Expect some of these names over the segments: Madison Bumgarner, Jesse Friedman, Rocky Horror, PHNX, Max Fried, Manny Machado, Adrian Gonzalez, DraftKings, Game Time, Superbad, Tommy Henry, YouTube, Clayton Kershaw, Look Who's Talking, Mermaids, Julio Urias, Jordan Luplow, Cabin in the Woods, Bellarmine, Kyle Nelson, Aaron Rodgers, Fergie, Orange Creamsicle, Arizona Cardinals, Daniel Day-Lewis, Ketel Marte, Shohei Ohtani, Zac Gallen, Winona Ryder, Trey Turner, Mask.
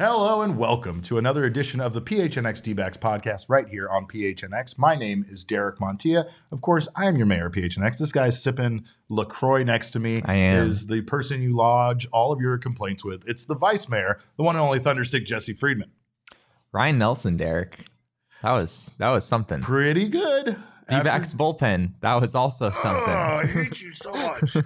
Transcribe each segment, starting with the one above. Hello and welcome to another edition of the PHNX D-Backs podcast right here on PHNX. My name is Derek Montilla. Of course, I am your mayor of PHNX. This guy's sipping LaCroix next to me. I am. Is the person you lodge all of your complaints with. It's the vice mayor, the one and only Thunderstick, Jesse Friedman. Ryne Nelson, Derek. That was something. Pretty good. D-backs bullpen. That was also something. Oh, I hate you so much.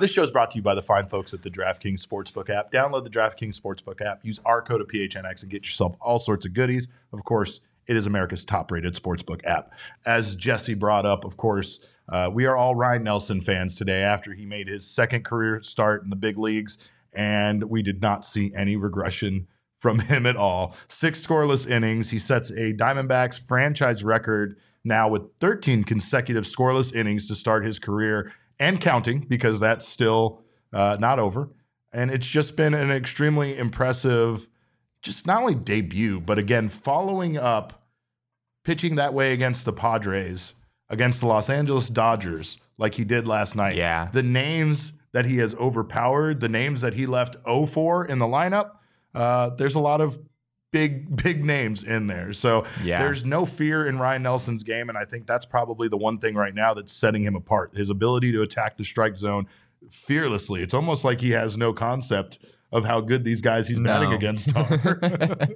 This show is brought to you by the fine folks at the DraftKings Sportsbook app. Download the DraftKings Sportsbook app. Use our code of PHNX and get yourself all sorts of goodies. Of course, it is America's top-rated sportsbook app. As Jesse brought up, of course, we are all Ryne Nelson fans today after he made his second career start in the big leagues, and we did not see any regression from him at all. 6 scoreless innings. He sets a Diamondbacks franchise record now with 13 consecutive scoreless innings to start his career and counting, because that's still not over. And it's just been an extremely impressive, just not only debut, but again, following up, pitching that way against the Padres, against the Los Angeles Dodgers, like he did last night. Yeah. The names that he has overpowered, the names that he left 0-4 in the lineup, there's a lot of big names in there. So yeah, There's no fear in Ryne Nelson's game, and I think that's probably the one thing right now that's setting him apart, his ability to attack the strike zone fearlessly. It's almost like he has no concept of how good these guys he's batting against are.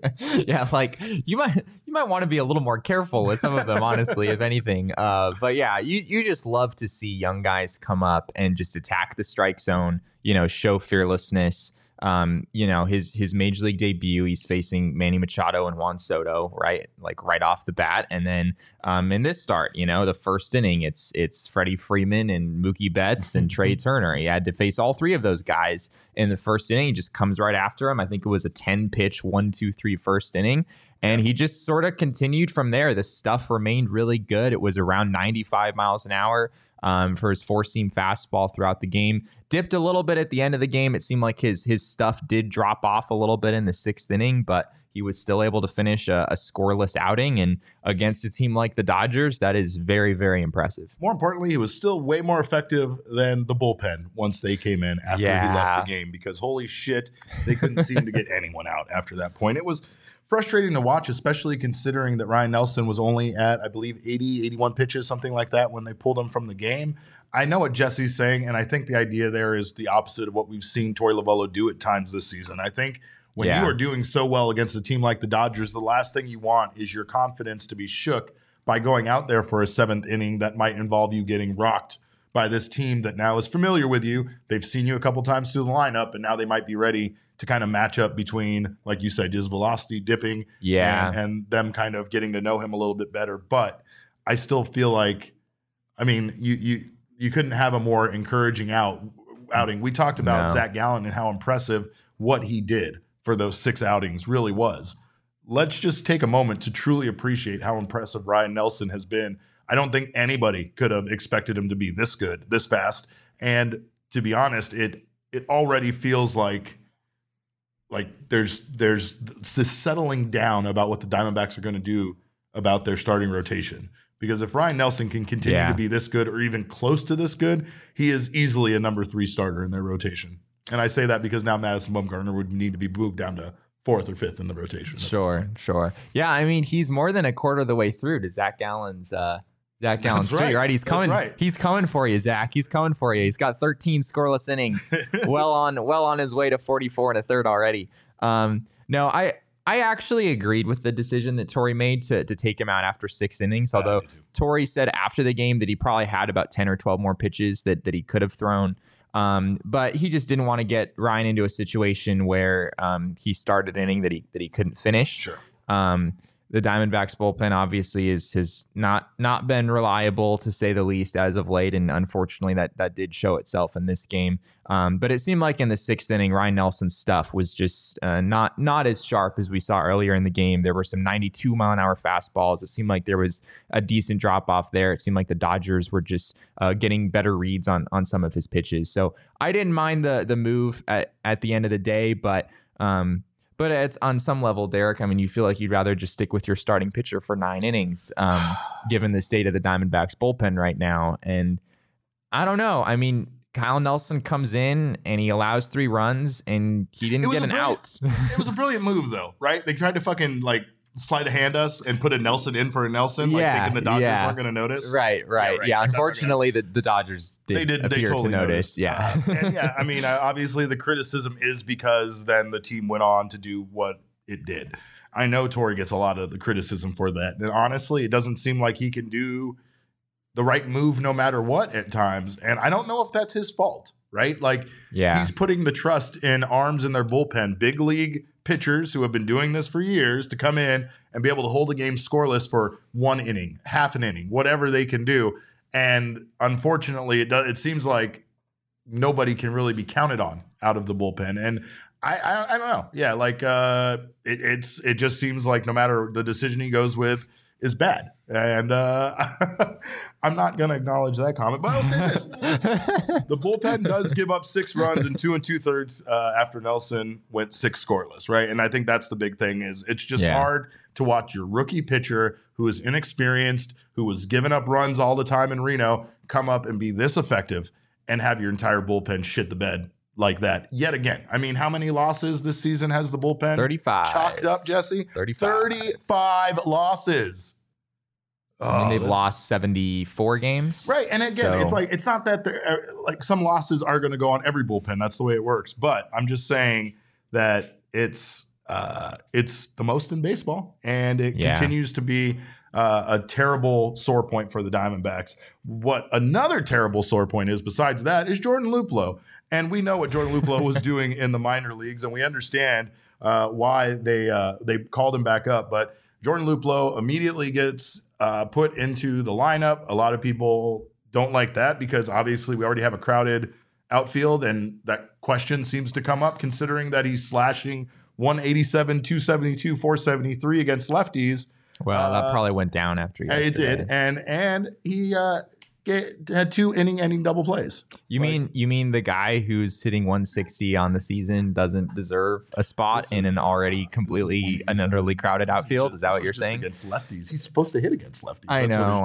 Yeah, like you might want to be a little more careful with some of them, honestly, if anything. But yeah, you just love to see young guys come up and just attack the strike zone, show fearlessness. His major league debut, he's facing Manny Machado and Juan Soto, right? Like right off the bat. And then in this start, the first inning, it's Freddie Freeman and Mookie Betts and Trey Turner. He had to face all three of those guys in the first inning. He just comes right after him. I think it was a 10-pitch, 1-2-3 first inning. And he just sort of continued from there. The stuff remained really good. It was around 95 miles an hour. For his four-seam fastball throughout the game. Dipped a little bit at the end of the game. It seemed like his stuff did drop off a little bit in the sixth inning, but he was still able to finish a scoreless outing. And against a team like the Dodgers, that is very, very impressive. More importantly, he was still way more effective than the bullpen once they came in after he left the game, because holy shit, they couldn't seem to get anyone out after that point. It was frustrating to watch, especially considering that Ryne Nelson was only at, I believe, 80, 81 pitches, something like that, when they pulled him from the game. I know what Jesse's saying, and I think the idea there is the opposite of what we've seen Torey Lovullo do at times this season. I think when you are doing so well against a team like the Dodgers, the last thing you want is your confidence to be shook by going out there for a seventh inning that might involve you getting rocked by this team that now is familiar with you. They've seen you a couple times through the lineup, and now they might be ready to kind of match up between, like you said, his velocity dipping and them kind of getting to know him a little bit better. But I still feel like, I mean, you couldn't have a more encouraging outing. We talked about Zac Gallen and how impressive what he did for those 6 outings really was. Let's just take a moment to truly appreciate how impressive Ryne Nelson has been. I don't think anybody could have expected him to be this good, this fast. And to be honest, it already feels like there's this settling down about what the Diamondbacks are going to do about their starting rotation. Because if Ryne Nelson can continue to be this good or even close to this good, he is easily a number 3 starter in their rotation. And I say that because now Madison Bumgarner would need to be moved down to 4th or 5th in the rotation. Sure. Yeah, I mean, he's more than a quarter of the way through to Zac Gallen's streak, right? He's coming for you, Zach. He's coming for you. He's got 13 scoreless innings, well on his way to 44 1/3 already. No, I actually agreed with the decision that Torey made to take him out after 6 innings, although Torey said after the game that he probably had about 10 or 12 more pitches that he could have thrown. But he just didn't want to get Ryne into a situation where he started an inning that he couldn't finish. Sure. The Diamondbacks bullpen obviously has not been reliable, to say the least, as of late, and unfortunately that did show itself in this game. But it seemed like in the 6th inning, Ryne Nelson's stuff was just not as sharp as we saw earlier in the game. There were some 92-mile-an-hour fastballs. It seemed like there was a decent drop-off there. It seemed like the Dodgers were just getting better reads on some of his pitches. So I didn't mind the move at the end of the day, but it's on some level, Derek, I mean, you feel like you'd rather just stick with your starting pitcher for 9 innings, given the state of the Diamondbacks bullpen right now. And I don't know. I mean, Kyle Nelson comes in and he allows 3 runs and he didn't get an out. It was a brilliant move though, right? They tried to fucking like slide a hand us and put a Nelson in for a Nelson, like thinking the Dodgers weren't going to notice. Right. Yeah, unfortunately, the Dodgers did totally notice. Yeah. And yeah, I mean, obviously the criticism is because then the team went on to do what it did. I know Torey gets a lot of the criticism for that. And honestly, it doesn't seem like he can do the right move no matter what at times. And I don't know if that's his fault, right? Like, he's putting the trust in arms in their bullpen, big league pitchers who have been doing this for years to come in and be able to hold a game scoreless for 1 inning, half an inning, whatever they can do. And unfortunately, it seems like nobody can really be counted on out of the bullpen. And I don't know. Yeah, like it just seems like no matter the decision he goes with is bad. And I'm not going to acknowledge that comment, but I'll say this. The bullpen does give up 6 runs in 2 2/3 after Nelson went 6 scoreless, right? And I think that's the big thing is it's just hard to watch your rookie pitcher who is inexperienced, who was giving up runs all the time in Reno, come up and be this effective and have your entire bullpen shit the bed like that yet again. I mean, how many losses this season has the bullpen? 35. Chalked up, Jesse? 35. 35 losses. I mean, they've lost 74 games. Right. And again, so it's like, it's not that like some losses are going to go on every bullpen. That's the way it works. But I'm just saying that it's the most in baseball, and it continues to be a terrible sore point for the Diamondbacks. What another terrible sore point is besides that is Jordan Luplow. And we know what Jordan Luplow was doing in the minor leagues, and we understand why they called him back up. But Jordan Luplow immediately gets put into the lineup. A lot of people don't like that because obviously we already have a crowded outfield, and that question seems to come up considering that he's slashing 187, 272, 473 against lefties. Well, that probably went down after yesterday. It did, and he had 2 inning-ending double plays. You mean the guy who's hitting 160 on the season doesn't deserve a spot in an already completely and utterly crowded outfield? Is that what you're saying? Against lefties, he's supposed to hit against lefties. I know.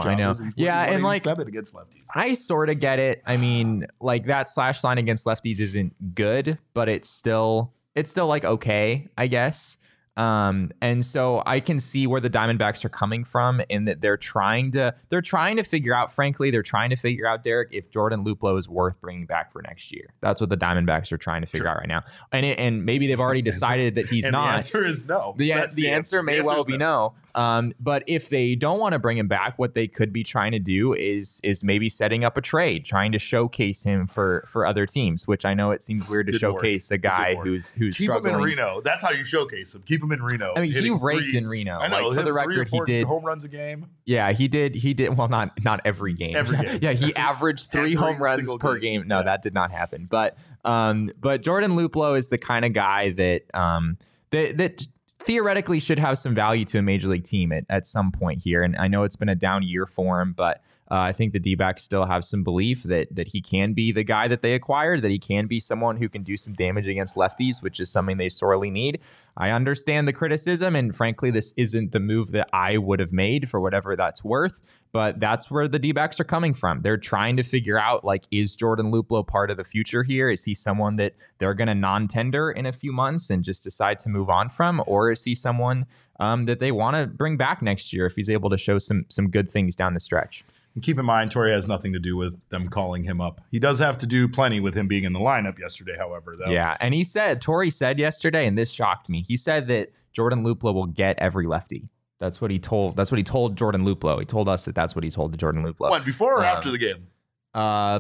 Yeah, and like against lefties. I sort of get it. I mean, like that slash line against lefties isn't good, but it's still like okay, I guess. And so I can see where the Diamondbacks are coming from in that they're trying to figure out, frankly, Derek, if Jordan Luplow is worth bringing back for next year. That's what the Diamondbacks are trying to figure out right now. And maybe they've already decided that he's not. The answer is no. The answer may well be no. But if they don't want to bring him back, what they could be trying to do is maybe setting up a trade, trying to showcase him for other teams, which I know it seems weird to showcase a guy who's struggling. Keep him in Reno. That's how you showcase him. Keep him in Reno. I mean, he raked in Reno. I know, like, for the record, he did home runs a game. Yeah, he did. Well, not every game. Every game. Yeah, he averaged 3 home runs per game. No, that did not happen. But Jordan Luplow is the kind of guy that that theoretically should have some value to a major league team at some point here. And I know it's been a down year for him, but I think the D-backs still have some belief that he can be the guy that they acquired, that he can be someone who can do some damage against lefties, which is something they sorely need. I understand the criticism, and frankly, this isn't the move that I would have made for whatever that's worth, but that's where the D-backs are coming from. They're trying to figure out, like, is Jordan Luplow part of the future here? Is he someone that they're going to non-tender in a few months and just decide to move on from, or is he someone that they want to bring back next year if he's able to show some good things down the stretch? And keep in mind, Torey has nothing to do with them calling him up. He does have to do plenty with him being in the lineup yesterday, however, though. Yeah, and Torey said yesterday, and this shocked me, he said that Jordan Luplow will get every lefty. That's what he told Jordan Luplow. He told us that's what he told to Jordan Luplow. What, before or after the game?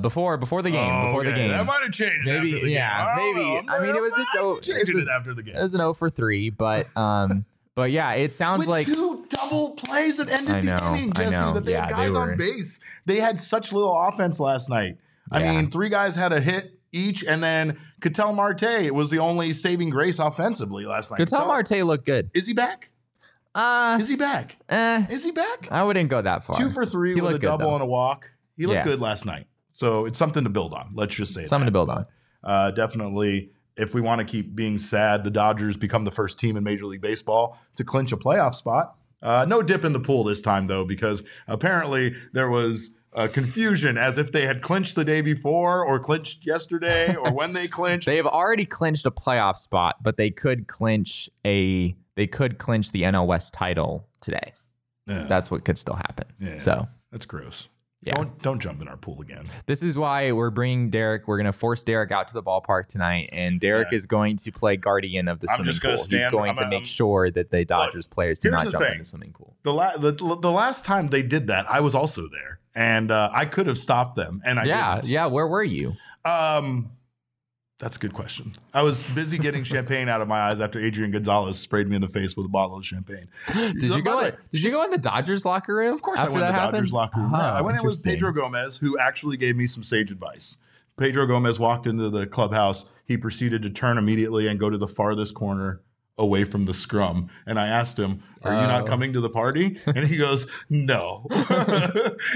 Before the game. That might have changed maybe, after the game. Maybe. I mean, it was just after the game. It was an 0 for 3, but but yeah, it sounds like 2 double plays that ended the inning, Jesse. That they had guys on base. They had such little offense last night. I mean, 3 guys had a hit each, and then Ketel Marte was the only saving grace offensively last night. Ketel Marte looked good. Is he back? Is he back? I wouldn't go that far. 2 for 3 with a double and a walk. He looked good last night, so it's something to build on. Let's just say something to build on. Definitely. If we want to keep being sad, the Dodgers become the first team in Major League Baseball to clinch a playoff spot. No dip in the pool this time, though, because apparently there was confusion as if they had clinched the day before or clinched yesterday or when they clinched. They have already clinched a playoff spot, but they could clinch the NL West title today. Yeah. That's what could still happen. Yeah. So that's gross. Yeah. Don't jump in our pool again. This is why we're bringing Derek. We're going to force Derek out to the ballpark tonight, and Derek is going to play guardian of the swimming pool. He's going to make sure that the Dodgers players do not jump in the swimming pool. The last time they did that, I was also there, and I could have stopped them. And I didn't. Where were you? That's a good question. I was busy getting champagne out of my eyes after Adrian Gonzalez sprayed me in the face with a bottle of champagne. Did you go in the Dodgers locker room? Of course I went in the Dodgers locker room. Oh, yeah, I went in with Pedro Gomez, who actually gave me some sage advice. Pedro Gomez walked into the clubhouse. He proceeded to turn immediately and go to the farthest corner away from the scrum. And I asked him, are you not coming to the party? And he goes, no.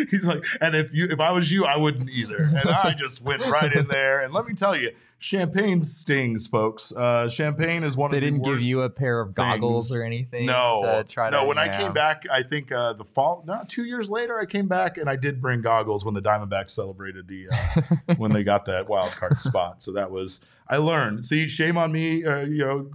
He's like, and if I was you, I wouldn't either. And I just went right in there. And let me tell you, champagne stings, folks. Champagne is one of the worst. They didn't give you a pair of goggles or anything? No, when I came back, I think the fall, 2 years later, I came back and I did bring goggles when the Diamondbacks celebrated when they got that wild card spot. So that was, I learned. See, shame on me.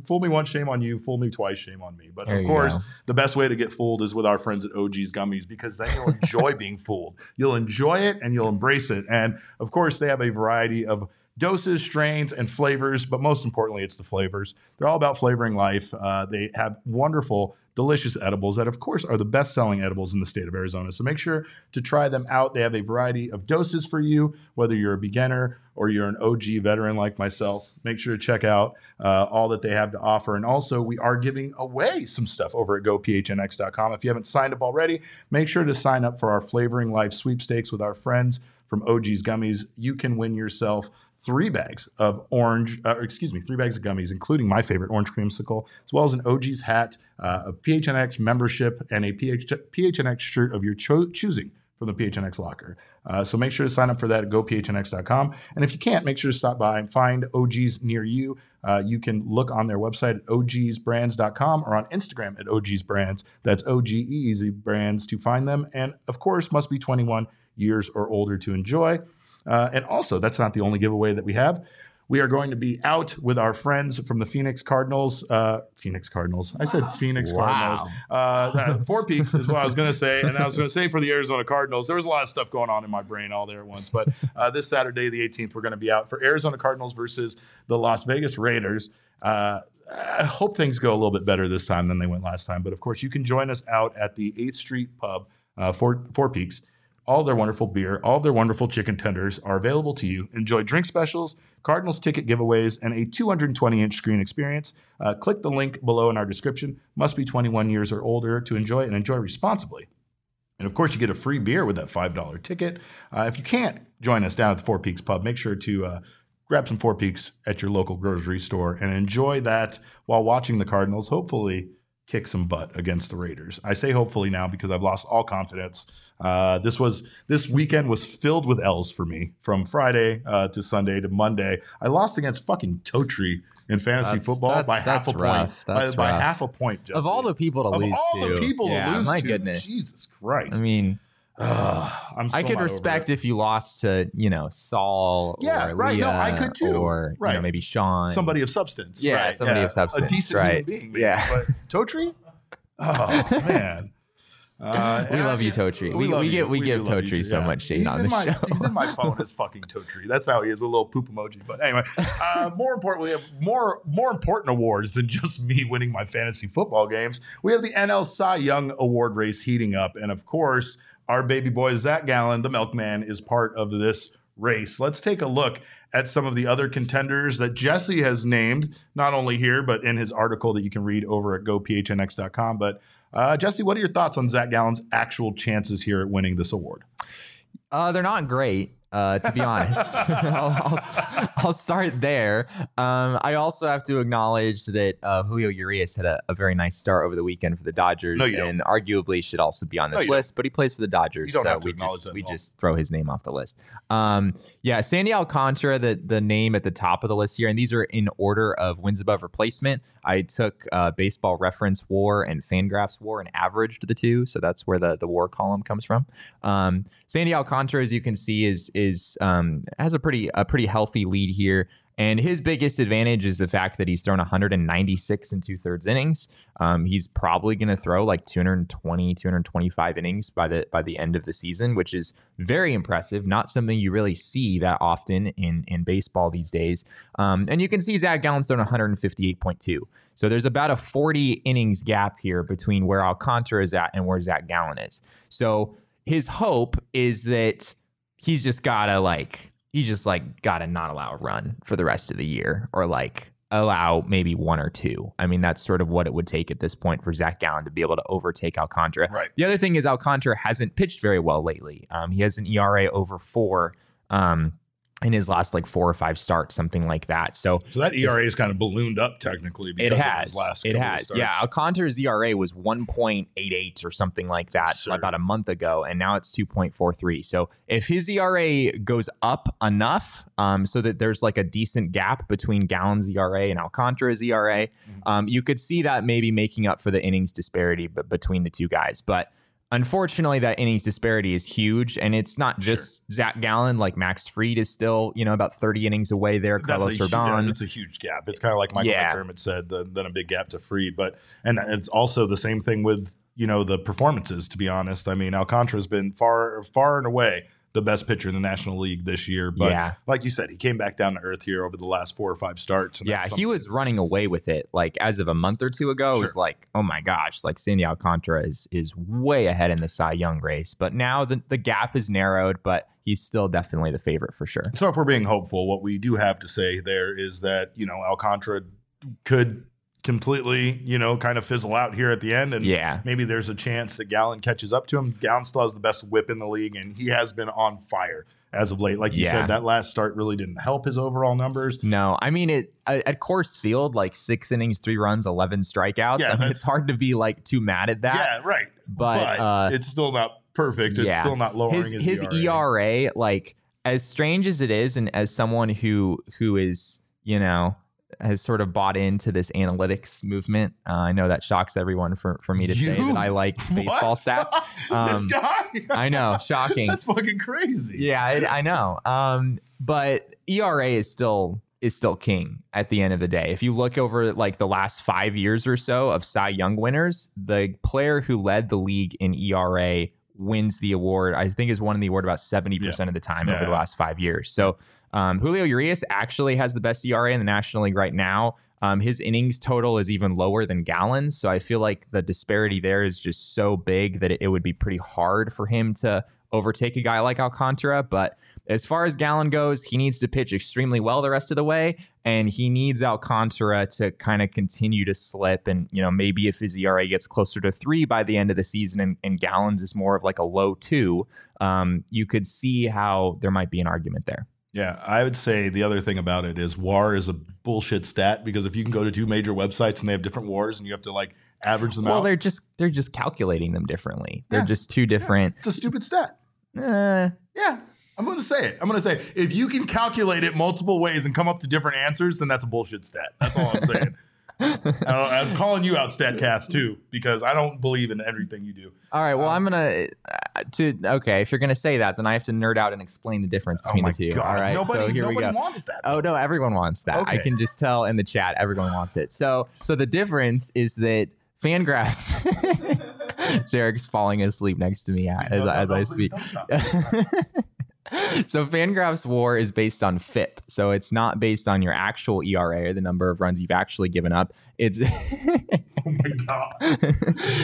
Fool me once, shame on you. Fool me twice, shame on me. But there of course, the best way to get fooled is with our friends at OGeez Gummies, because then you'll enjoy being fooled. You'll enjoy it and you'll embrace it. And of course, they have a variety of doses, strains, and flavors, but most importantly, it's the flavors. They're all about flavoring life. They have wonderful, delicious edibles that, of course, are the best-selling edibles in the state of Arizona. So make sure to try them out. They have a variety of doses for you, whether you're a beginner or you're an OG veteran like myself. Make sure to check out all that they have to offer. And also, we are giving away some stuff over at gophnx.com. If you haven't signed up already, make sure to sign up for our Flavoring Life sweepstakes with our friends from OGeez Gummies. You can win yourself 3 bags of gummies, including my favorite orange creamsicle, as well as an OGeez hat, a PHNX membership, and a PHNX shirt of your choosing from the PHNX locker. So make sure to sign up for that at gophnx.com. And if you can't, make sure to stop by and find OGeez near you. You can look on their website at OGeezBrands.com or on Instagram at OGeezBrands. That's OGeez Brands to find them. And of course, must be 21 years or older to enjoy. And also, that's not the only giveaway that we have. We are going to be out with our friends from the Phoenix Cardinals. Four Peaks is what I was going to say. And I was going to say for the Arizona Cardinals. There was a lot of stuff going on in my brain all there at once. But this Saturday, the 18th, we're going to be out for Arizona Cardinals versus the Las Vegas Raiders. I hope things go a little bit better this time than they went last time. But, of course, you can join us out at the 8th Street Pub, Four Peaks. All their wonderful beer, all their wonderful chicken tenders are available to you. Enjoy drink specials, Cardinals ticket giveaways, and a 220-inch screen experience. Click the link below in our description. Must be 21 years or older to enjoy and enjoy responsibly. And, of course, you get a free beer with that $5 ticket. If you can't join us down at the Four Peaks Pub, make sure to grab some Four Peaks at your local grocery store and enjoy that while watching the Cardinals. Hopefully kick some butt against the Raiders. I say hopefully now because I've lost all confidence. This weekend was filled with L's for me, from Friday to Sunday to Monday. I lost against fucking Totri in fantasy football by half a point. By half a point, Jesse. Of all the people to lose to. Of all the people to lose to, my goodness. Jesus Christ. I mean, I could respect if you lost to, Saul or Leah, I could too. Or maybe Sean. Somebody of substance. Yeah, right. Of substance. A decent human being. Maybe. Yeah. But Totri? Oh, man. We love you, Totri. We give Totri so much shade on the show. He's in my phone as fucking Totri. That's how he is, with a little poop emoji. But anyway, more importantly, we have more important awards than just me winning my fantasy football games. We have the NL Cy Young Award race heating up, and of course, our baby boy Zac Gallen, the Milkman, is part of this race. Let's take a look at some of the other contenders that Jesse has named, not only here but in his article that you can read over at gophnx.com. But Jesse, what are your thoughts on Zac Gallen's actual chances here at winning this award? They're not great. to be honest. I'll start there. I also have to acknowledge that Julio Urias had a very nice start over the weekend for the Dodgers, and arguably should also be on this list, but he plays for the Dodgers, so we just throw his name off the list. Sandy Alcantara, the name at the top of the list here, and these are in order of wins above replacement. I took Baseball Reference WAR and Fangraphs WAR and averaged the two, so that's where the WAR column comes from. Sandy Alcantara, as you can see, has a pretty healthy lead here, and his biggest advantage is the fact that he's thrown 196 and 2/3 innings. He's probably going to throw like 220, 225 innings by the end of the season, which is very impressive. Not something you really see that often in baseball these days. And you can see Zac Gallen's thrown 158.2. So there's about a 40 innings gap here between where Alcantara is at and where Zac Gallen is. So his hope is that he's just gotta gotta not allow a run for the rest of the year, or like allow maybe one or two. I mean, that's sort of what it would take at this point for Zac Gallen to be able to overtake Alcantara. Right. The other thing is Alcantara hasn't pitched very well lately. He has an ERA over 4 in his last like 4 or 5 starts, something like that. So that ERA is kind of ballooned up technically. Because of his last couple of starts. Yeah. Alcantara's ERA was 1.88 or something like that about a month ago, and now it's 2.43. So if his ERA goes up enough, so that there's like a decent gap between Gallen's ERA and Alcantara's ERA, you could see that maybe making up for the innings disparity between the two guys, but. Unfortunately, that innings disparity is huge, and it's not just Zac Gallen. Like Max Fried is still, about 30 innings away there. Carlos Rodon. It's a huge gap. It's kind of like Michael McDermott said, then a big gap to Fried. But and it's also the same thing with the performances. To be honest, I mean Alcantara's been far and away the best pitcher in the National League this year. But like you said, he came back down to earth here over the last 4 or 5 starts. And he was running away with it. Like as of a month or two ago, it was like, oh my gosh, like Sandy Alcantara is way ahead in the Cy Young race. But now the gap is narrowed, but he's still definitely the favorite for sure. So if we're being hopeful, what we do have to say there is that, Alcantara could completely, kind of fizzle out here at the end. And maybe there's a chance that Gallen catches up to him. Gallen still has the best whip in the league, and he has been on fire as of late. Like you said, that last start really didn't help his overall numbers. No, I mean, at Coors Field, like 6 innings, 3 runs, 11 strikeouts. Yeah, I mean, it's hard to be like too mad at that. Yeah, right. But it's still not perfect. It's still not lowering his ERA. Like, as strange as it is, and as someone who is, has sort of bought into this analytics movement. I know that shocks everyone for me to say that I like baseball stats. This guy? I know, shocking. That's fucking crazy. Yeah, I know. But ERA is still king at the end of the day. If you look over like the last 5 years or so of Cy Young winners, the player who led the league in ERA wins the award. I think has won the award about 70% of the time over the last 5 years. So Julio Urias actually has the best ERA in the National League right now. His innings total is even lower than Gallen's, so I feel like the disparity there is just so big that it would be pretty hard for him to overtake a guy like Alcantara. But as far as Gallen goes, he needs to pitch extremely well the rest of the way, and he needs Alcantara to kind of continue to slip. And, maybe if his ERA gets closer to 3 by the end of the season and Gallen's is more of like a low 2, you could see how there might be an argument there. Yeah, I would say the other thing about it is WAR is a bullshit stat, because if you can go to 2 major websites and they have different WARs and you have to like average them out. Well, they're just calculating them differently. They're just 2 different. It's a stupid stat. I'm going to say it. I'm going to say if you can calculate it multiple ways and come up to different answers, then that's a bullshit stat. That's all I'm saying. I'm calling you out, StatCast, too, because I don't believe in everything you do. All right. Well, I'm going to. Okay. If you're going to say that, then I have to nerd out and explain the difference between the two. God. All right. Nobody wants that. Though. Oh, no. Everyone wants that. Okay. I can just tell in the chat. Everyone wants it. So the difference is that Fangraphs. Derek's falling asleep next to me as I speak. So Fangraphs WAR is based on FIP. So it's not based on your actual ERA or the number of runs you've actually given up. It's oh my god.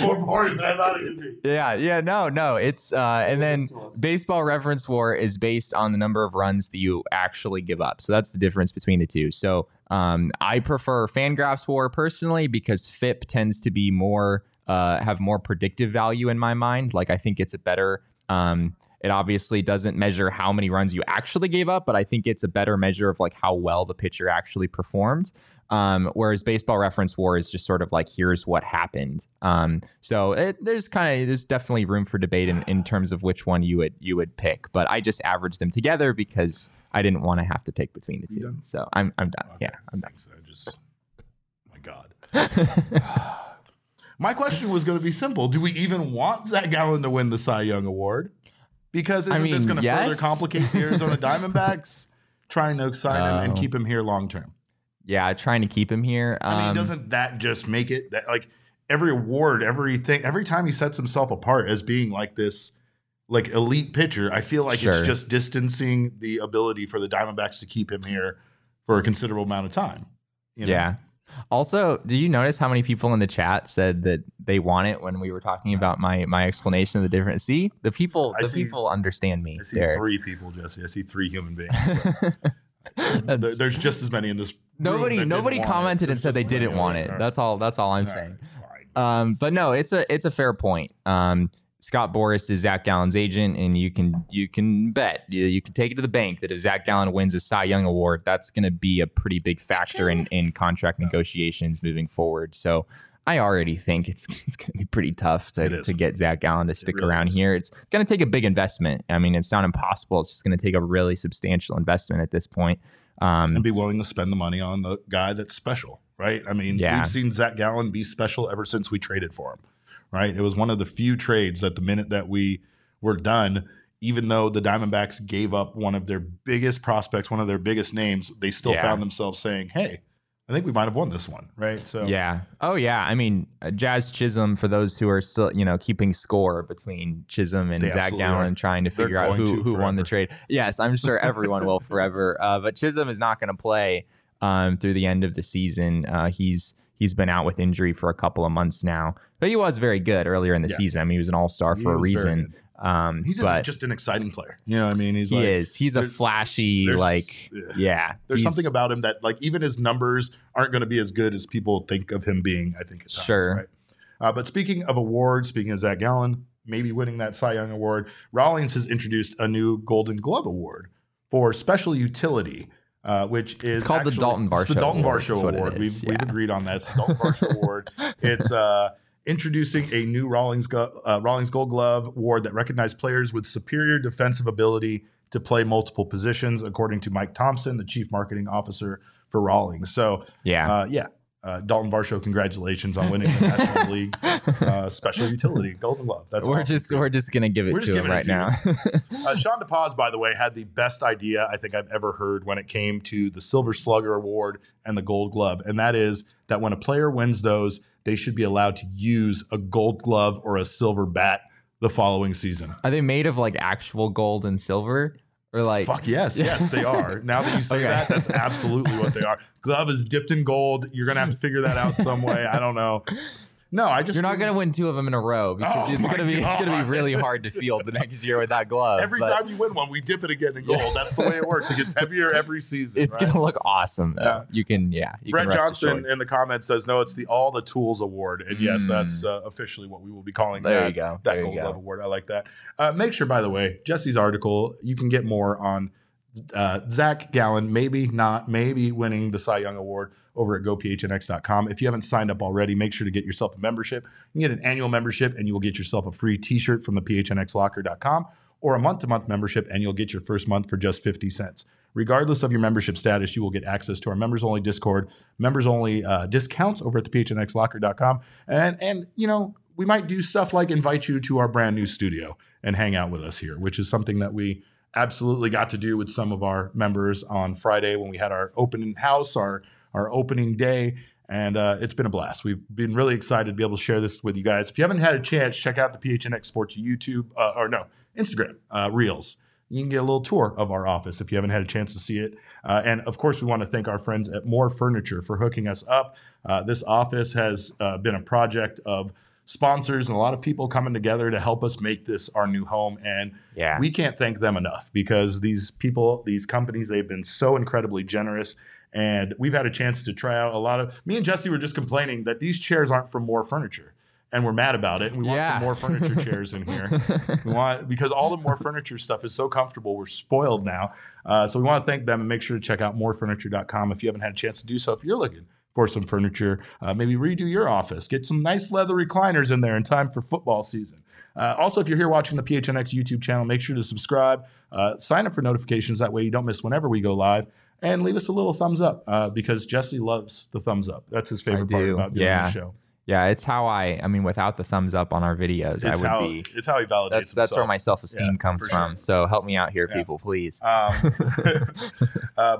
More boring than I thought it would be. Yeah, no. It's and then Baseball Reference WAR is based on the number of runs that you actually give up. So that's the difference between the two. So I prefer Fangraphs WAR personally, because FIP tends to be more have more predictive value in my mind. Like I think it's a better It obviously doesn't measure how many runs you actually gave up, but I think it's a better measure of like how well the pitcher actually performed. Whereas Baseball Reference WAR is just sort of like, here's what happened. So there's definitely room for debate in terms of which one you would pick. But I just averaged them together because I didn't want to have to pick between the two. So I'm done. Okay. Yeah, I'm done. So I just, my God. My question was going to be simple. Do we even want Zac Gallen to win the Cy Young Award? Because this going to further complicate the Arizona Diamondbacks trying to sign him and keep him here long term? Yeah, trying to keep him here. Doesn't that just make it that like every award, everything, every time he sets himself apart as being like this, like elite pitcher, I feel like it's just distancing the ability for the Diamondbacks to keep him here for a considerable amount of time. You know? Yeah. Also, did you notice how many people in the chat said that they want it when we were talking about my explanation of the difference? See, people understand me. I see Derek. 3 people, Jesse. I see 3 human beings. There's just as many in this. Nobody commented and said they didn't want it. That's all I'm saying. Right, but no, it's a fair point. Scott Boras is Zac Gallen's agent, and you can bet, you can take it to the bank that if Zac Gallen wins a Cy Young Award, that's going to be a pretty big factor in contract negotiations moving forward. So I already think it's going to be pretty tough to get Zac Gallen to stick around here. It's going to take a big investment. I mean, it's not impossible. It's just going to take a really substantial investment at this point. And be willing to spend the money on the guy that's special, right? I mean, we've seen Zac Gallen be special ever since we traded for him. Right. It was one of the few trades that the minute that we were done, even though the Diamondbacks gave up one of their biggest prospects, one of their biggest names, they still found themselves saying, hey, I think we might have won this one. Right. So, yeah. Oh, yeah. I mean, Jazz Chisholm, for those who are still, keeping score between Chisholm and Zac Gallen trying to figure out who won the trade. Yes, I'm sure everyone will forever. But Chisholm is not going to play through the end of the season. He's been out with injury for a couple of months now, but he was very good earlier in the season. I mean, he was an all-star for a reason. He's just an exciting player. You know what I mean? He is. He's a flashy, There's something about him that, like, even his numbers aren't going to be as good as people think of him being, I think. At times, sure. Right? But speaking of awards, speaking of Zac Gallen, maybe winning that Cy Young Award, Rawlings has introduced a new Golden Glove Award for special utility. Which is it's called the Dalton Varsho. It's the Dalton Varsho Award. We've agreed on that. It's the Dalton Varsho Award. It's introducing a new Rawlings Gold Glove Award that recognizes players with superior defensive ability to play multiple positions, according to Mike Thompson, the chief marketing officer for Rawlings. So, Dalton Varsho, congratulations on winning the National League Special Utility Golden Glove. That's we're just gonna give it to him right now. Sean DePaz, by the way, had the best idea I think I've ever heard when it came to the Silver Slugger Award and the Gold Glove, and that is that when a player wins those, they should be allowed to use a Gold Glove or a Silver Bat the following season. Are they made of like actual gold and silver? Or like, fuck yes, they are. Now that you say that, that's absolutely what they are. Glove is dipped in gold. You're gonna have to figure that out some way. I don't know. No, you're not gonna win 2 of them in a row because it's gonna be really hard to field the next year with that glove. Every time you win one, we dip it again in gold. Yeah. That's the way it works. It gets heavier every season. It's gonna look awesome though. Yeah. You Brett can Johnson in the comments says no. It's the All the Tools Award, and yes, that's officially what we will be calling that Gold Glove Award. I like that. Make sure, by the way, Jesse's article. You can get more on Zac Gallen, maybe winning the Cy Young Award over at gophnx.com. If you haven't signed up already, make sure to get yourself a membership. You can get an annual membership and you will get yourself a free t-shirt from the phnxlocker.com, or a month-to-month membership and you'll get your first month for just 50 cents. Regardless of your membership status, you will get access to our members-only Discord, members-only discounts over at the phnxlocker.com. And we might do stuff like invite you to our brand new studio and hang out with us here, which is something that we absolutely got to do with some of our members on Friday when we had our opening house, our opening day, and it's been a blast. We've been really excited to be able to share this with you guys. If you haven't had a chance, check out the PHNX Sports Instagram Reels. You can get a little tour of our office if you haven't had a chance to see it. And of course, we want to thank our friends at More Furniture for hooking us up. This office has been a project of sponsors and a lot of people coming together to help us make this our new home. And we can't thank them enough because these people, these companies, they've been so incredibly generous. And we've had a chance to try out a lot of – me and Jesse were just complaining that these chairs aren't from More Furniture. and we're mad about it. And we want some More Furniture chairs in here. We want, because all the More Furniture stuff is so comfortable. We're spoiled now. So we want to thank them and make sure to check out morefurniture.com if you haven't had a chance to do so. If you're looking for some furniture, maybe redo your office, get some nice leather recliners in there in time for football season. Also, if you're here watching the PHNX YouTube channel, make sure to subscribe, sign up for notifications. That way you don't miss whenever we go live. And leave us a little thumbs up because Jesse loves the thumbs up. That's his favorite part about doing the show. Yeah, it's how I mean, without the thumbs up on our videos, it's how he validates himself. That's where my self-esteem comes from. Sure. So help me out here, people, please. But a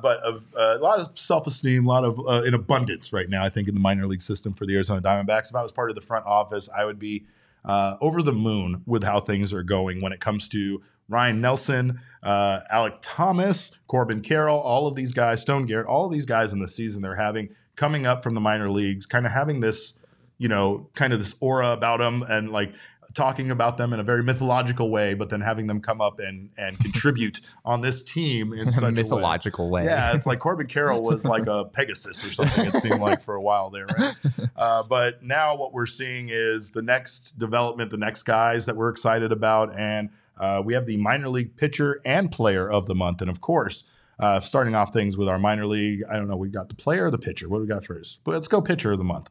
lot of self-esteem, a lot of in abundance right now, I think, in the minor league system for the Arizona Diamondbacks. If I was part of the front office, I would be over the moon with how things are going when it comes to Ryne Nelson, Alec Thomas, Corbin Carroll, all of these guys, Stone Garrett, all of these guys in the season they're having coming up from the minor leagues, kind of having this, you know, kind of this aura about them and like talking about them in a very mythological way, but then having them come up and contribute on this team in such a mythological way. Yeah, it's like Corbin Carroll was like a Pegasus or something, it seemed like for a while there, right? But now what we're seeing is the next development, the next guys that we're excited about, and we have the minor league pitcher and player of the month. And of course, starting off things with our minor league, I don't know, we got the player or the pitcher. What do we got first? But let's go pitcher of the month.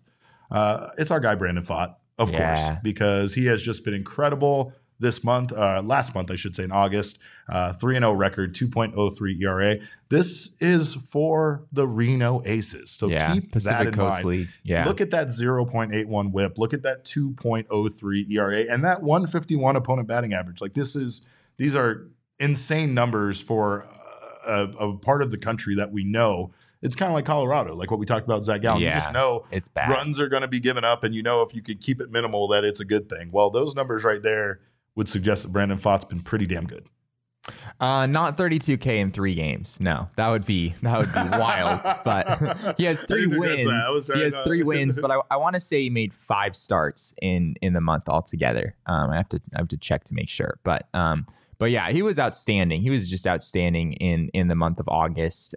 It's our guy, Brandon Pfaadt, of course, because he has just been incredible this month. Last month, I should say, in August, 3-0 record, 2.03 ERA. This is for the Reno Aces. So keep Pacific that in Coast mind. Yeah. Look at that 0.81 whip. Look at that 2.03 ERA and that 151 opponent batting average. Like these are insane numbers for a part of the country that we know. It's kind of like Colorado, like what we talked about, Zac Gallen. You just know it's bad. Runs are going to be given up, and you know if you could keep it minimal that it's a good thing. Well, those numbers right there would suggest that Brandon Pfaadt's been pretty damn good. Not 32K in 3 games. No, that would be wild. But he has 3 wins. He has 3 wins, but I want to say he made 5 starts in the month altogether. I have to check to make sure, but yeah, he was outstanding. He was just outstanding in the month of August.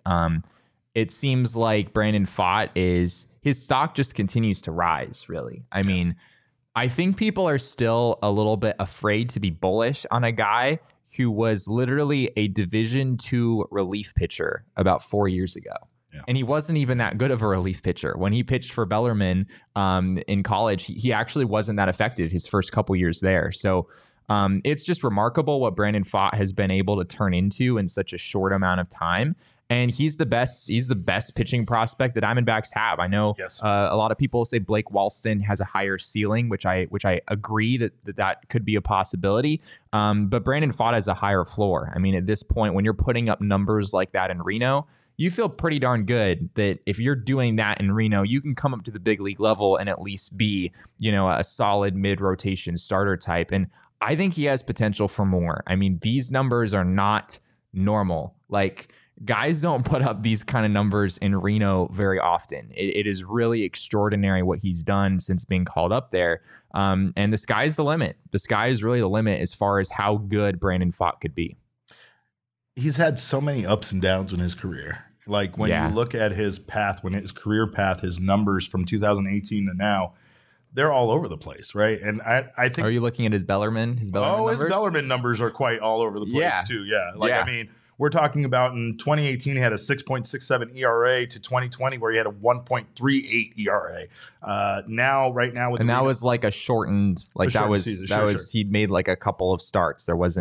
It seems like Brandon Pfaadt his stock just continues to rise. Really, I mean, I think people are still a little bit afraid to be bullish on a guy who was literally a Division II relief pitcher about 4 years ago. Yeah. And he wasn't even that good of a relief pitcher. When he pitched for Bellarmine in college, he actually wasn't that effective his first couple years there. So it's just remarkable what Brandon Pfaadt has been able to turn into in such a short amount of time. And he's the best pitching prospect that Diamondbacks have. I know a lot of people say Blake Walston has a higher ceiling, which I agree that could be a possibility. But Brandon Pfaadt has a higher floor. I mean, at this point, when you're putting up numbers like that in Reno, you feel pretty darn good that if you're doing that in Reno, you can come up to the big league level and at least be, you know, a solid mid-rotation starter type. And I think he has potential for more. I mean, these numbers are not normal. Like, guys don't put up these kind of numbers in Reno very often. It is really extraordinary what he's done since being called up there. And the sky's the limit. The sky is really the limit as far as how good Brandon Pfaadt could be. He's had so many ups and downs in his career. Like when you look at his path, his numbers from 2018 to now, they're all over the place, right? And I think. Are you looking at his Bellarmine? His Bellarmine numbers are quite all over the place too. Yeah. I mean. We're talking about in 2018, he had a 6.67 ERA to 2020, where he had a 1.38 ERA. That was like a shortened, he made like a couple of starts. There wasn't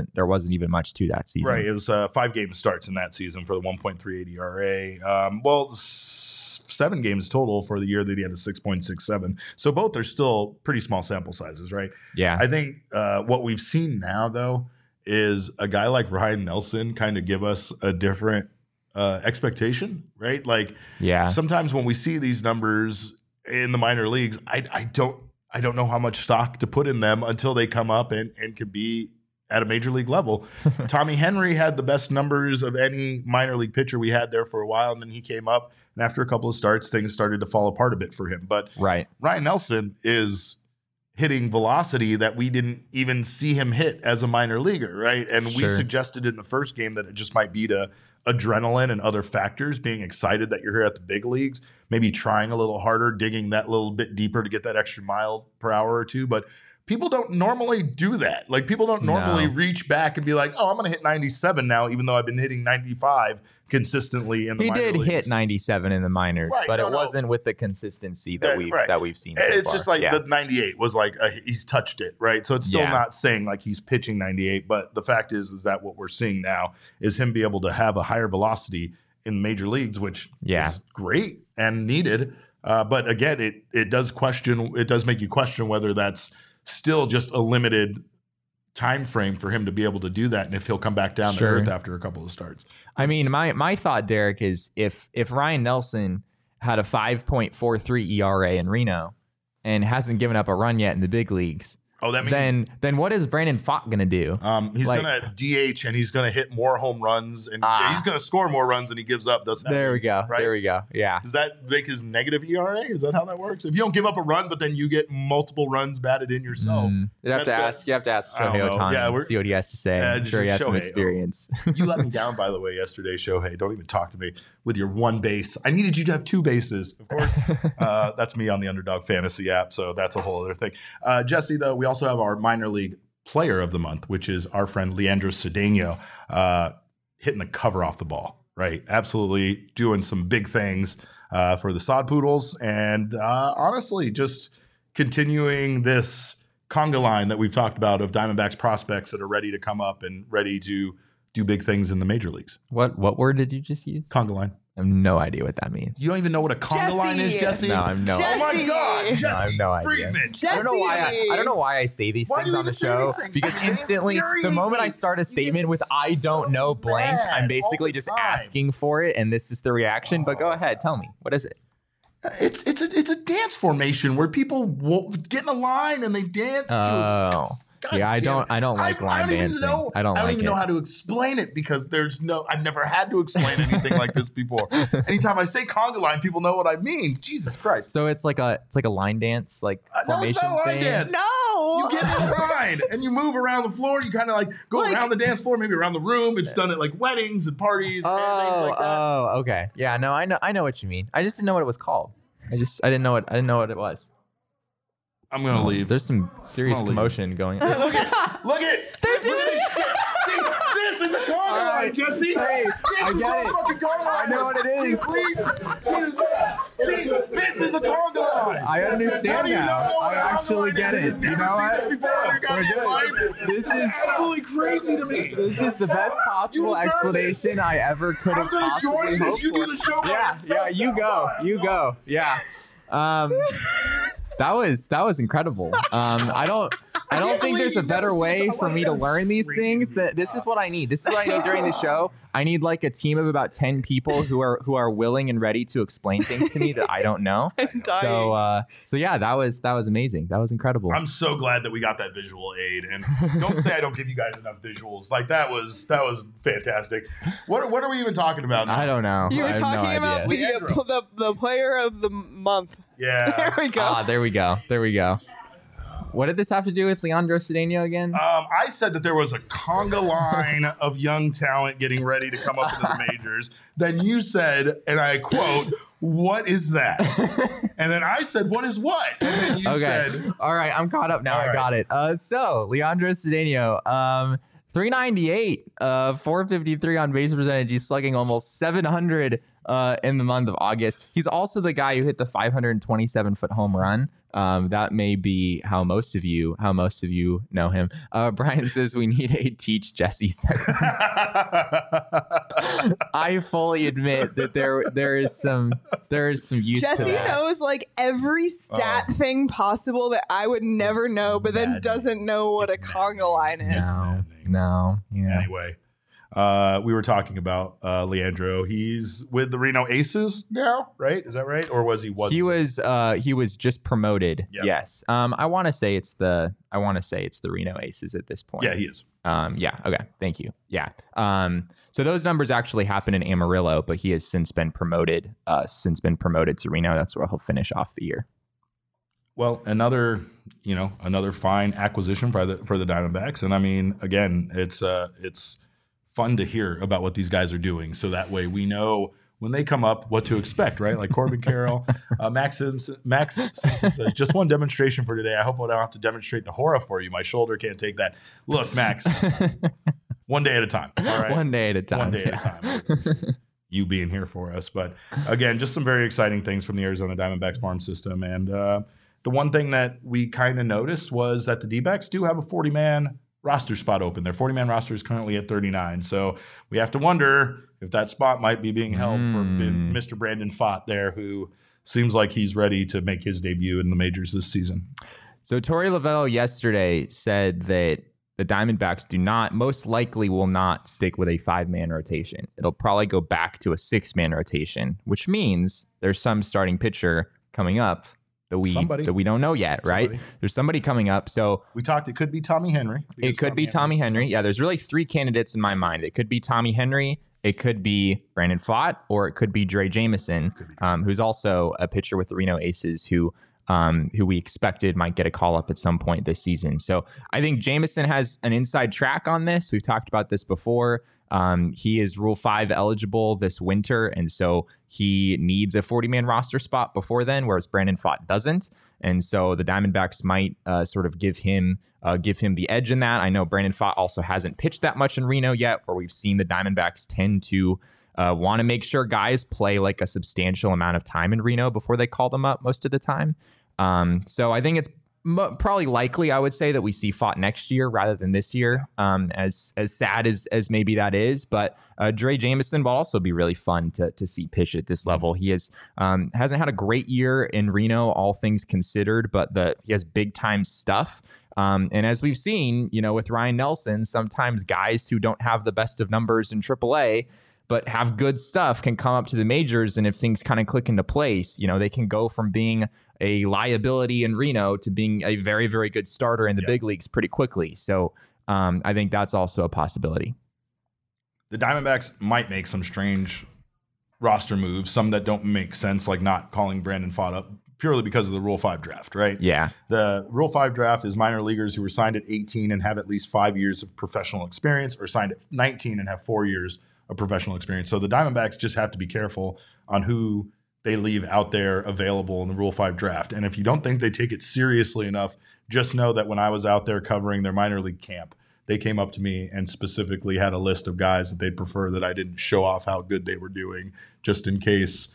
even much to that season. Right, it was 5 game starts in that season for the 1.38 ERA. 7 games total for the year that he had a 6.67. So both are still pretty small sample sizes, right? Yeah, I think what we've seen now though. Is a guy like Ryne Nelson kind of give us a different expectation, right? Like sometimes when we see these numbers in the minor leagues, I don't know how much stock to put in them until they come up and could be at a major league level. Tommy Henry had the best numbers of any minor league pitcher we had there for a while, and then he came up, and after a couple of starts, things started to fall apart a bit for him. But Ryne Nelson is hitting velocity that we didn't even see him hit as a minor leaguer, right? And we suggested in the first game that it just might be to adrenaline and other factors, being excited that you're here at the big leagues. maybe trying a little harder, digging that little bit deeper to get that extra mile per hour or two. But people don't normally do that. Like, people don't normally reach back and be like, oh, I'm going to hit 97 now, even though I've been hitting 95 consistently in the minors. He did hit 97 in the minors, right, but it wasn't with the consistency that we've seen so it's far. Just like the 98 was like he's touched it, right? So it's still not saying like he's pitching 98, but the fact is that what we're seeing now is him be able to have a higher velocity in major leagues, which is great and needed. But again, it does make you question whether that's still just a limited time frame for him to be able to do that, and if he'll come back down to earth after a couple of starts. I mean, my thought, Derek, is if Ryne Nelson had a 5.43 ERA in Reno and hasn't given up a run yet in the big leagues, then what is Brandon Pfaadt going to do? He's going to DH, and he's going to hit more home runs, and he's going to score more runs than he gives up. There we go. Yeah. Does that make his negative ERA? Is that how that works? If you don't give up a run, but then you get multiple runs batted in yourself. You have to ask Shohei Ohtani and see what he has to say. I'm sure he has some experience. You let me down, by the way, yesterday, Shohei. Don't even talk to me with your one base. I needed you to have two bases. Of course, that's me on the Underdog Fantasy app, so that's a whole other thing. Jesse, though, we also have our minor league player of the month, which is our friend Leandro Cedeno, hitting the cover off the ball, right? Absolutely doing some big things for the Sod Poodles, and honestly just continuing this conga line that we've talked about of Diamondbacks prospects that are ready to come up and ready to do big things in the major leagues. What word did you just use? Conga line. I have no idea what that means. You don't even know what a conga line is, Jesse? No, I have no idea. Oh my God, Jesse Friedman. I don't know why I say these things on the show, because instantly, the moment I start a statement with "I don't know blank," I'm basically just asking for it, and this is the reaction. But go ahead, tell me, what is it? It's a dance formation where people get in a line and they dance to a. God yeah, I don't like line dancing. I don't even know how to explain it, because I've never had to explain anything like this before. Anytime I say conga line, people know what I mean. Jesus Christ! So it's like a line dance, like formation thing. Dance. No, you get in line and you move around the floor. You kind of like go around the dance floor, maybe around the room. It's done at like weddings and parties and things like that. Oh, okay, yeah, no, I know what you mean. I just didn't know what it was called. I didn't know what it was. I'm going to leave. There's some serious commotion going on. Look it. They're doing it. This is a conga line, Jesse. Hey, I get it. I know what it is. See, this is a conga line. I understand now. I actually get it. You know what? This is absolutely crazy to me. This is the best possible explanation I ever could have possibly hoped for. Yeah, you go. Yeah. That was incredible. I don't think there's a better way for me to learn these things. That this is what I need. This is what I need during the show. I need like a team of about 10 people who are willing and ready to explain things to me that I don't know. I'm dying. So yeah, that was amazing. That was incredible. I'm so glad that we got that visual aid. And don't say I don't give you guys enough visuals. Like that was fantastic. What are we even talking about now? I don't know. You were talking about the player of the month. Yeah. There we go. What did this have to do with Leandro Cedeno again? I said that there was a conga line of young talent getting ready to come up into the majors. Then you said, and I quote, "What is that?" And then I said, "What is what?" And then you said, "All right, I'm caught up now. I got it." So Leandro Cedeno, 398, 453 on base percentage. He's slugging almost 700 in the month of August. He's also the guy who hit the 527-foot home run. That may be how most of you know him. Brian says we need a Teach Jesse segment. I fully admit that there is some use to that. Jesse knows like every stat thing possible that I would never know, but then doesn't know what a conga line is. No. Yeah. Anyway. We were talking about Leandro. He's with the Reno Aces now, right? Is that right? Or was he? He was just promoted. Yep. Yes. I want to say it's the Reno Aces at this point. Yeah, he is. Okay. Thank you. Yeah. So those numbers actually happened in Amarillo, but he has since been promoted to Reno. That's where he'll finish off the year. Well, another fine acquisition for the Diamondbacks, and I mean, again, it's fun to hear about what these guys are doing. So that way we know when they come up, what to expect, right? Like Corbin Carroll, Max Simpson says, just one demonstration for today. I hope I don't have to demonstrate the horror for you. My shoulder can't take that. Look, Max, one day at a time. All right? One day at a time. One day at a time. You being here for us. But again, just some very exciting things from the Arizona Diamondbacks farm system. And the one thing that we kind of noticed was that the D-backs do have a 40-man roster spot open. Their 40-man roster is currently at 39. So we have to wonder if that spot might be being held for Mr. Brandon Pfaadt there, who seems like he's ready to make his debut in the majors this season. So Torey Lovullo yesterday said that the Diamondbacks do not, most likely will not stick with a 5-man rotation. It'll probably go back to a 6-man rotation, which means there's some starting pitcher coming up that we don't know yet, right? There's somebody coming up. So we talked, it could be Tommy Henry. It could be Tommy Henry. Yeah, there's really three candidates in my mind. It could be Tommy Henry, it could be Brandon Pfaadt, or it could be Drey Jameson, who's also a pitcher with the Reno Aces who we expected might get a call up at some point this season. So I think Jameson has an inside track on this. We've talked about this before. He is Rule 5 eligible this winter, and so he needs a 40-man roster spot before then, whereas Brandon Pfaadt doesn't. And so the Diamondbacks might sort of give him the edge in that. I know Brandon Pfaadt also hasn't pitched that much in Reno yet, where we've seen the Diamondbacks tend to want to make sure guys play like a substantial amount of time in Reno before they call them up most of the time. So I think it's probably likely, I would say, that we see Pfaadt next year rather than this year, as sad as maybe that is. But Drey Jameson will also be really fun to see pitch at this level. He has, hasn't had a great year in Reno, all things considered, but he has big-time stuff. And as we've seen, with Ryne Nelson, sometimes guys who don't have the best of numbers in AAA but have good stuff can come up to the majors, and if things kind of click into place, they can go from being a liability in Reno to being a very, very good starter in the big leagues pretty quickly. So I think that's also a possibility. The Diamondbacks might make some strange roster moves, some that don't make sense, like not calling Brandon Pfaadt up purely because of the Rule 5 draft, right? Yeah. The Rule 5 draft is minor leaguers who were signed at 18 and have at least 5 years of professional experience, or signed at 19 and have 4 years of professional experience. So the Diamondbacks just have to be careful on who they leave out there available in the Rule 5 draft. And if you don't think they take it seriously enough, just know that when I was out there covering their minor league camp, they came up to me and specifically had a list of guys that they'd prefer that I didn't show off how good they were doing, just in case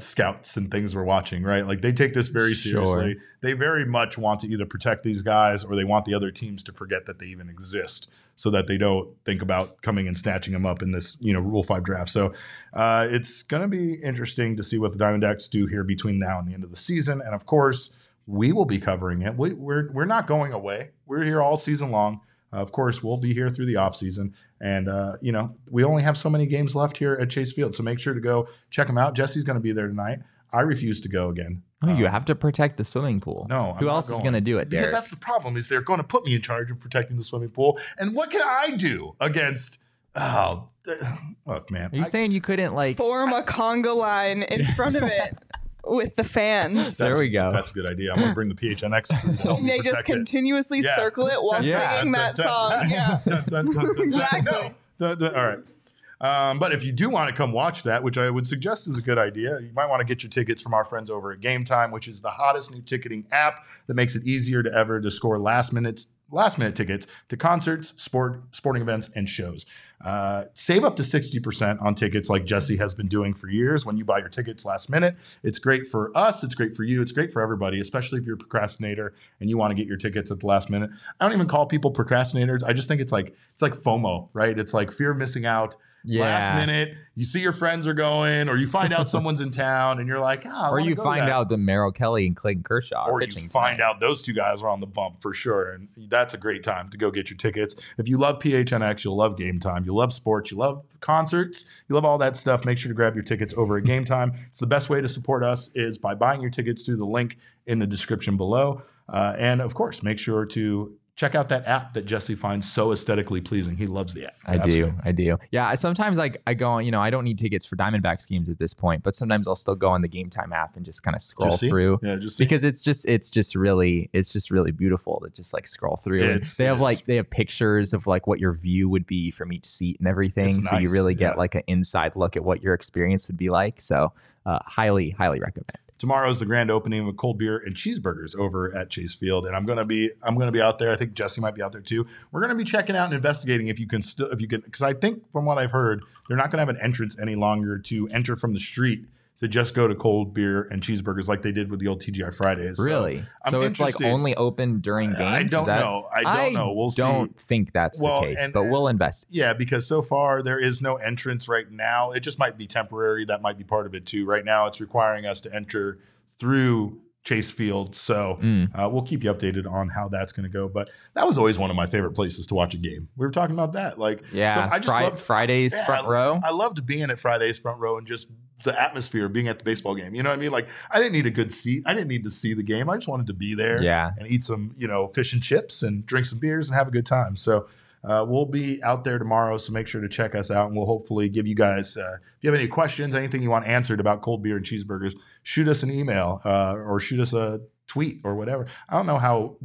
scouts and things were watching, right? Like, they take this very seriously. Sure. They very much want to either protect these guys, or they want the other teams to forget that they even exist, so that they don't think about coming and snatching them up in this, Rule 5 draft. So it's going to be interesting to see what the Diamondbacks do here between now and the end of the season. And of course, we will be covering it. We're not going away. We're here all season long. Of course, we'll be here through the offseason. And, we only have so many games left here at Chase Field, so make sure to go check them out. Jesse's going to be there tonight. I refuse to go again. Oh, you have to protect the swimming pool. No, who else is going to do it, Derek? Because that's the problem, is they're going to put me in charge of protecting the swimming pool. And what can I do against? Oh, look, man! Are you saying you couldn't form a conga line in front of it with the fans? There we go. That's a good idea. I'm going to bring the PHNX. They just continuously circle it while singing that song. Yeah, exactly. All right. But if you do want to come watch that, which I would suggest is a good idea, you might want to get your tickets from our friends over at Game Time, which is the hottest new ticketing app that makes it easier than ever to score last minute tickets to concerts, sporting events, and shows. Save up to 60% on tickets, like Jesse has been doing for years. When you buy your tickets last minute, it's great for us, it's great for you, it's great for everybody, especially if you're a procrastinator and you want to get your tickets at the last minute. I don't even call people procrastinators. I just think it's like FOMO, right? It's like fear of missing out. Yeah. Last minute, you see your friends are going, or you find out someone's in town, and you're like, or you find out that Merrill Kelly and Clayton Kershaw are pitching. Or you find out those two guys are on the bump for sure, and that's a great time to go get your tickets. If you love PHNX, you'll love Game Time. You love sports, you love concerts, you love all that stuff. Make sure to grab your tickets over at Game Time. It's the best way to support us is by buying your tickets through the link in the description below. And, of course, make sure to Check out that app that Jesse finds so aesthetically pleasing. He loves the app. I do. Yeah, sometimes I go on, I don't need tickets for Diamondbacks games at this point, but sometimes I'll still go on the Game Time app and just kind of scroll through. Yeah, because it's just really beautiful to just like scroll through. They have pictures of like what your view would be from each seat and everything. So nice. You really get like an inside look at what your experience would be like. So highly, highly recommend. Tomorrow's the grand opening with cold beer and cheeseburgers over at Chase Field, and I'm gonna be out there. I think Jesse might be out there too. We're gonna be checking out and investigating if you can, because I think from what I've heard, they're not gonna have an entrance any longer to enter from the street to just go to cold beer and cheeseburgers like they did with the old TGI Fridays. Really? So it's like only open during games? I don't know. We'll see. I don't think that's the case, but we'll invest. Yeah, because so far there is no entrance right now. It just might be temporary. That might be part of it too. Right now it's requiring us to enter through Chase Field. So we'll keep you updated on how that's going to go. But that was always one of my favorite places to watch a game. We were talking about that. So I just loved Friday's front row. I loved being at Friday's front row and just the atmosphere of being at the baseball game. You know what I mean? Like, I didn't need a good seat. I didn't need to see the game. I just wanted to be there and eat some, fish and chips and drink some beers and have a good time. So we'll be out there tomorrow. So make sure to check us out, and we'll hopefully give you guys, if you have any questions, anything you want answered about cold beer and cheeseburgers, shoot us an email or shoot us a tweet or whatever. I don't know how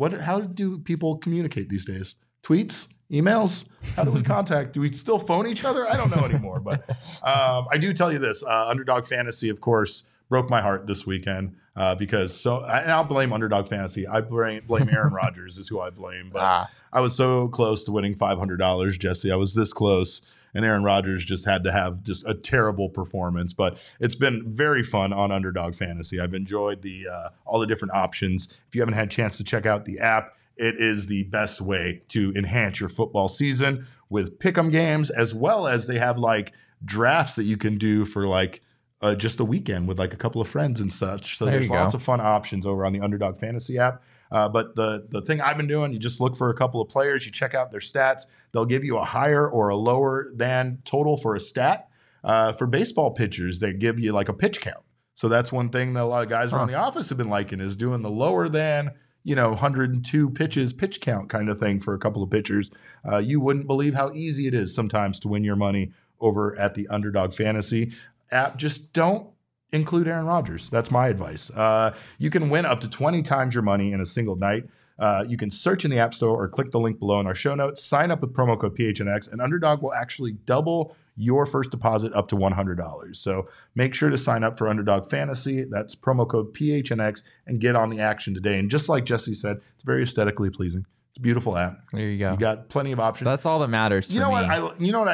do people communicate these days? Tweets? Emails? How do we contact? Do we still phone each other? I don't know anymore. But I do tell you this, Underdog Fantasy, of course, broke my heart this weekend because I'll blame Underdog Fantasy. I blame Aaron Rodgers is who I blame. But I was so close to winning $500, Jesse. I was this close. And Aaron Rodgers just had to have just a terrible performance. But it's been very fun on Underdog Fantasy. I've enjoyed the all the different options. If you haven't had a chance to check out the app, it is the best way to enhance your football season with pick'em games, as well as they have like drafts that you can do for like just a weekend with like a couple of friends and such. So there's lots of fun options over on the Underdog Fantasy app. But the thing I've been doing, you just look for a couple of players, you check out their stats. They'll give you a higher or a lower than total for a stat. For baseball pitchers, they give you like a pitch count. So that's one thing that a lot of guys around the office have been liking, is doing the lower than 102 pitches, pitch count kind of thing for a couple of pitchers. You wouldn't believe how easy it is sometimes to win your money over at the Underdog Fantasy app. Just don't include Aaron Rodgers. That's my advice. You can win up to 20 times your money in a single night. You can search in the App Store or click the link below in our show notes. Sign up with promo code PHNX, and Underdog will actually double your first deposit up to $100. So make sure to sign up for Underdog Fantasy. That's promo code PHNX, and get on the action today. And just like Jesse said, it's very aesthetically pleasing. It's a beautiful app. There you go. You got plenty of options. That's all that matters. You know what I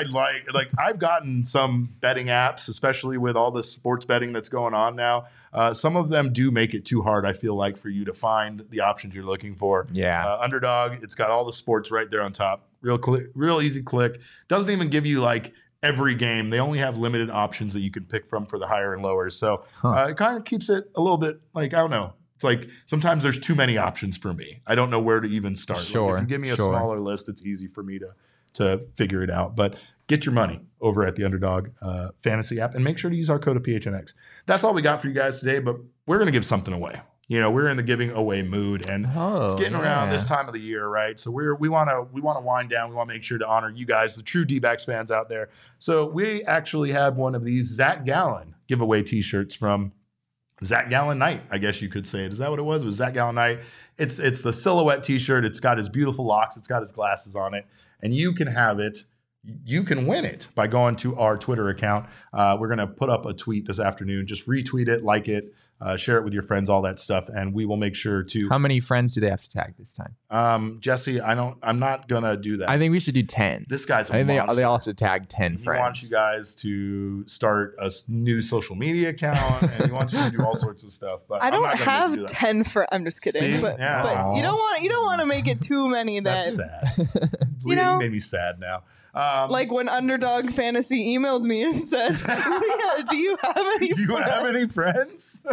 like? I've gotten some betting apps, especially with all the sports betting that's going on now. Some of them do make it too hard, I feel like, for you to find the options you're looking for. Yeah. Underdog, it's got all the sports right there on top. Real easy click. Doesn't even give you like every game. They only have limited options that you can pick from for the higher and lower. So it kind of keeps it a little bit like, I don't know. It's like sometimes there's too many options for me. I don't know where to even start. Sure. Like if you give me a smaller list, it's easy for me to figure it out. But get your money over at the Underdog Fantasy app, and make sure to use our code of PHNX. That's all we got for you guys today, but we're going to give something away. We're in the giving away mood, and it's getting around this time of the year, right? So we want to wind down. We want to make sure to honor you guys, the true D-backs fans out there. So we actually have one of these Zac Gallen giveaway T-shirts from Zac Gallen Night, I guess you could say. Is that what it was? It was Zac Gallen Night. It's the silhouette T-shirt. It's got his beautiful locks. It's got his glasses on it, and you can have it. You can win it by going to our Twitter account. We're going to put up a tweet this afternoon. Just retweet it, like it. Share it with your friends, all that stuff, and we will make sure to. How many friends do they have to tag this time? Jesse, I'm not gonna do that. I think we should do 10. This guy's. They all have to tag 10 friends. He wants you guys to start a new social media account, and he wants you to do all sorts of stuff. But I don't have 10 friends. I'm just kidding. See? But, yeah. But you don't want to make it too many. Then that's sad. You made me sad now. Like when Underdog Fantasy emailed me and said, Leah, do you have any friends?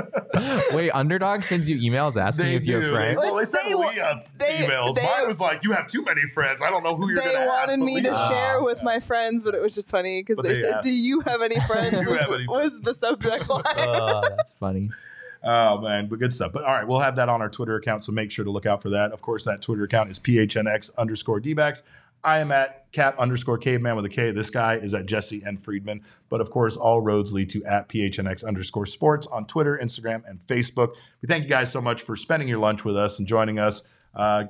Wait, Underdog sends you emails asking if you have friends? Well, they sent Leah emails. Mine was like, you have too many friends. I don't know who you're going to ask. They wanted me to share with my friends, but it was just funny because they said, do you have any friends? Do you have any friends? Was the subject line. That's funny. Oh, man, but good stuff. But all right, we'll have that on our Twitter account, so make sure to look out for that. Of course, that Twitter account is PHNX_DBacks. I am at cap_caveman with a K. This guy is at Jesse and Friedman. But of course, all roads lead to at PHNX_sports on Twitter, Instagram, and Facebook. We thank you guys so much for spending your lunch with us and joining us,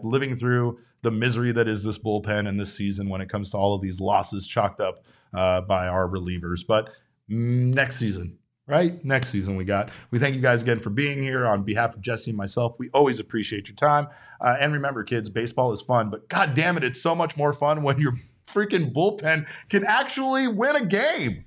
living through the misery that is this bullpen and this season when it comes to all of these losses chalked up by our relievers. But next season, right? Next season we got. We thank you guys again for being here. On behalf of Jesse and myself, we always appreciate your time. And remember, kids, baseball is fun, but God damn it, it's so much more fun when your freaking bullpen can actually win a game.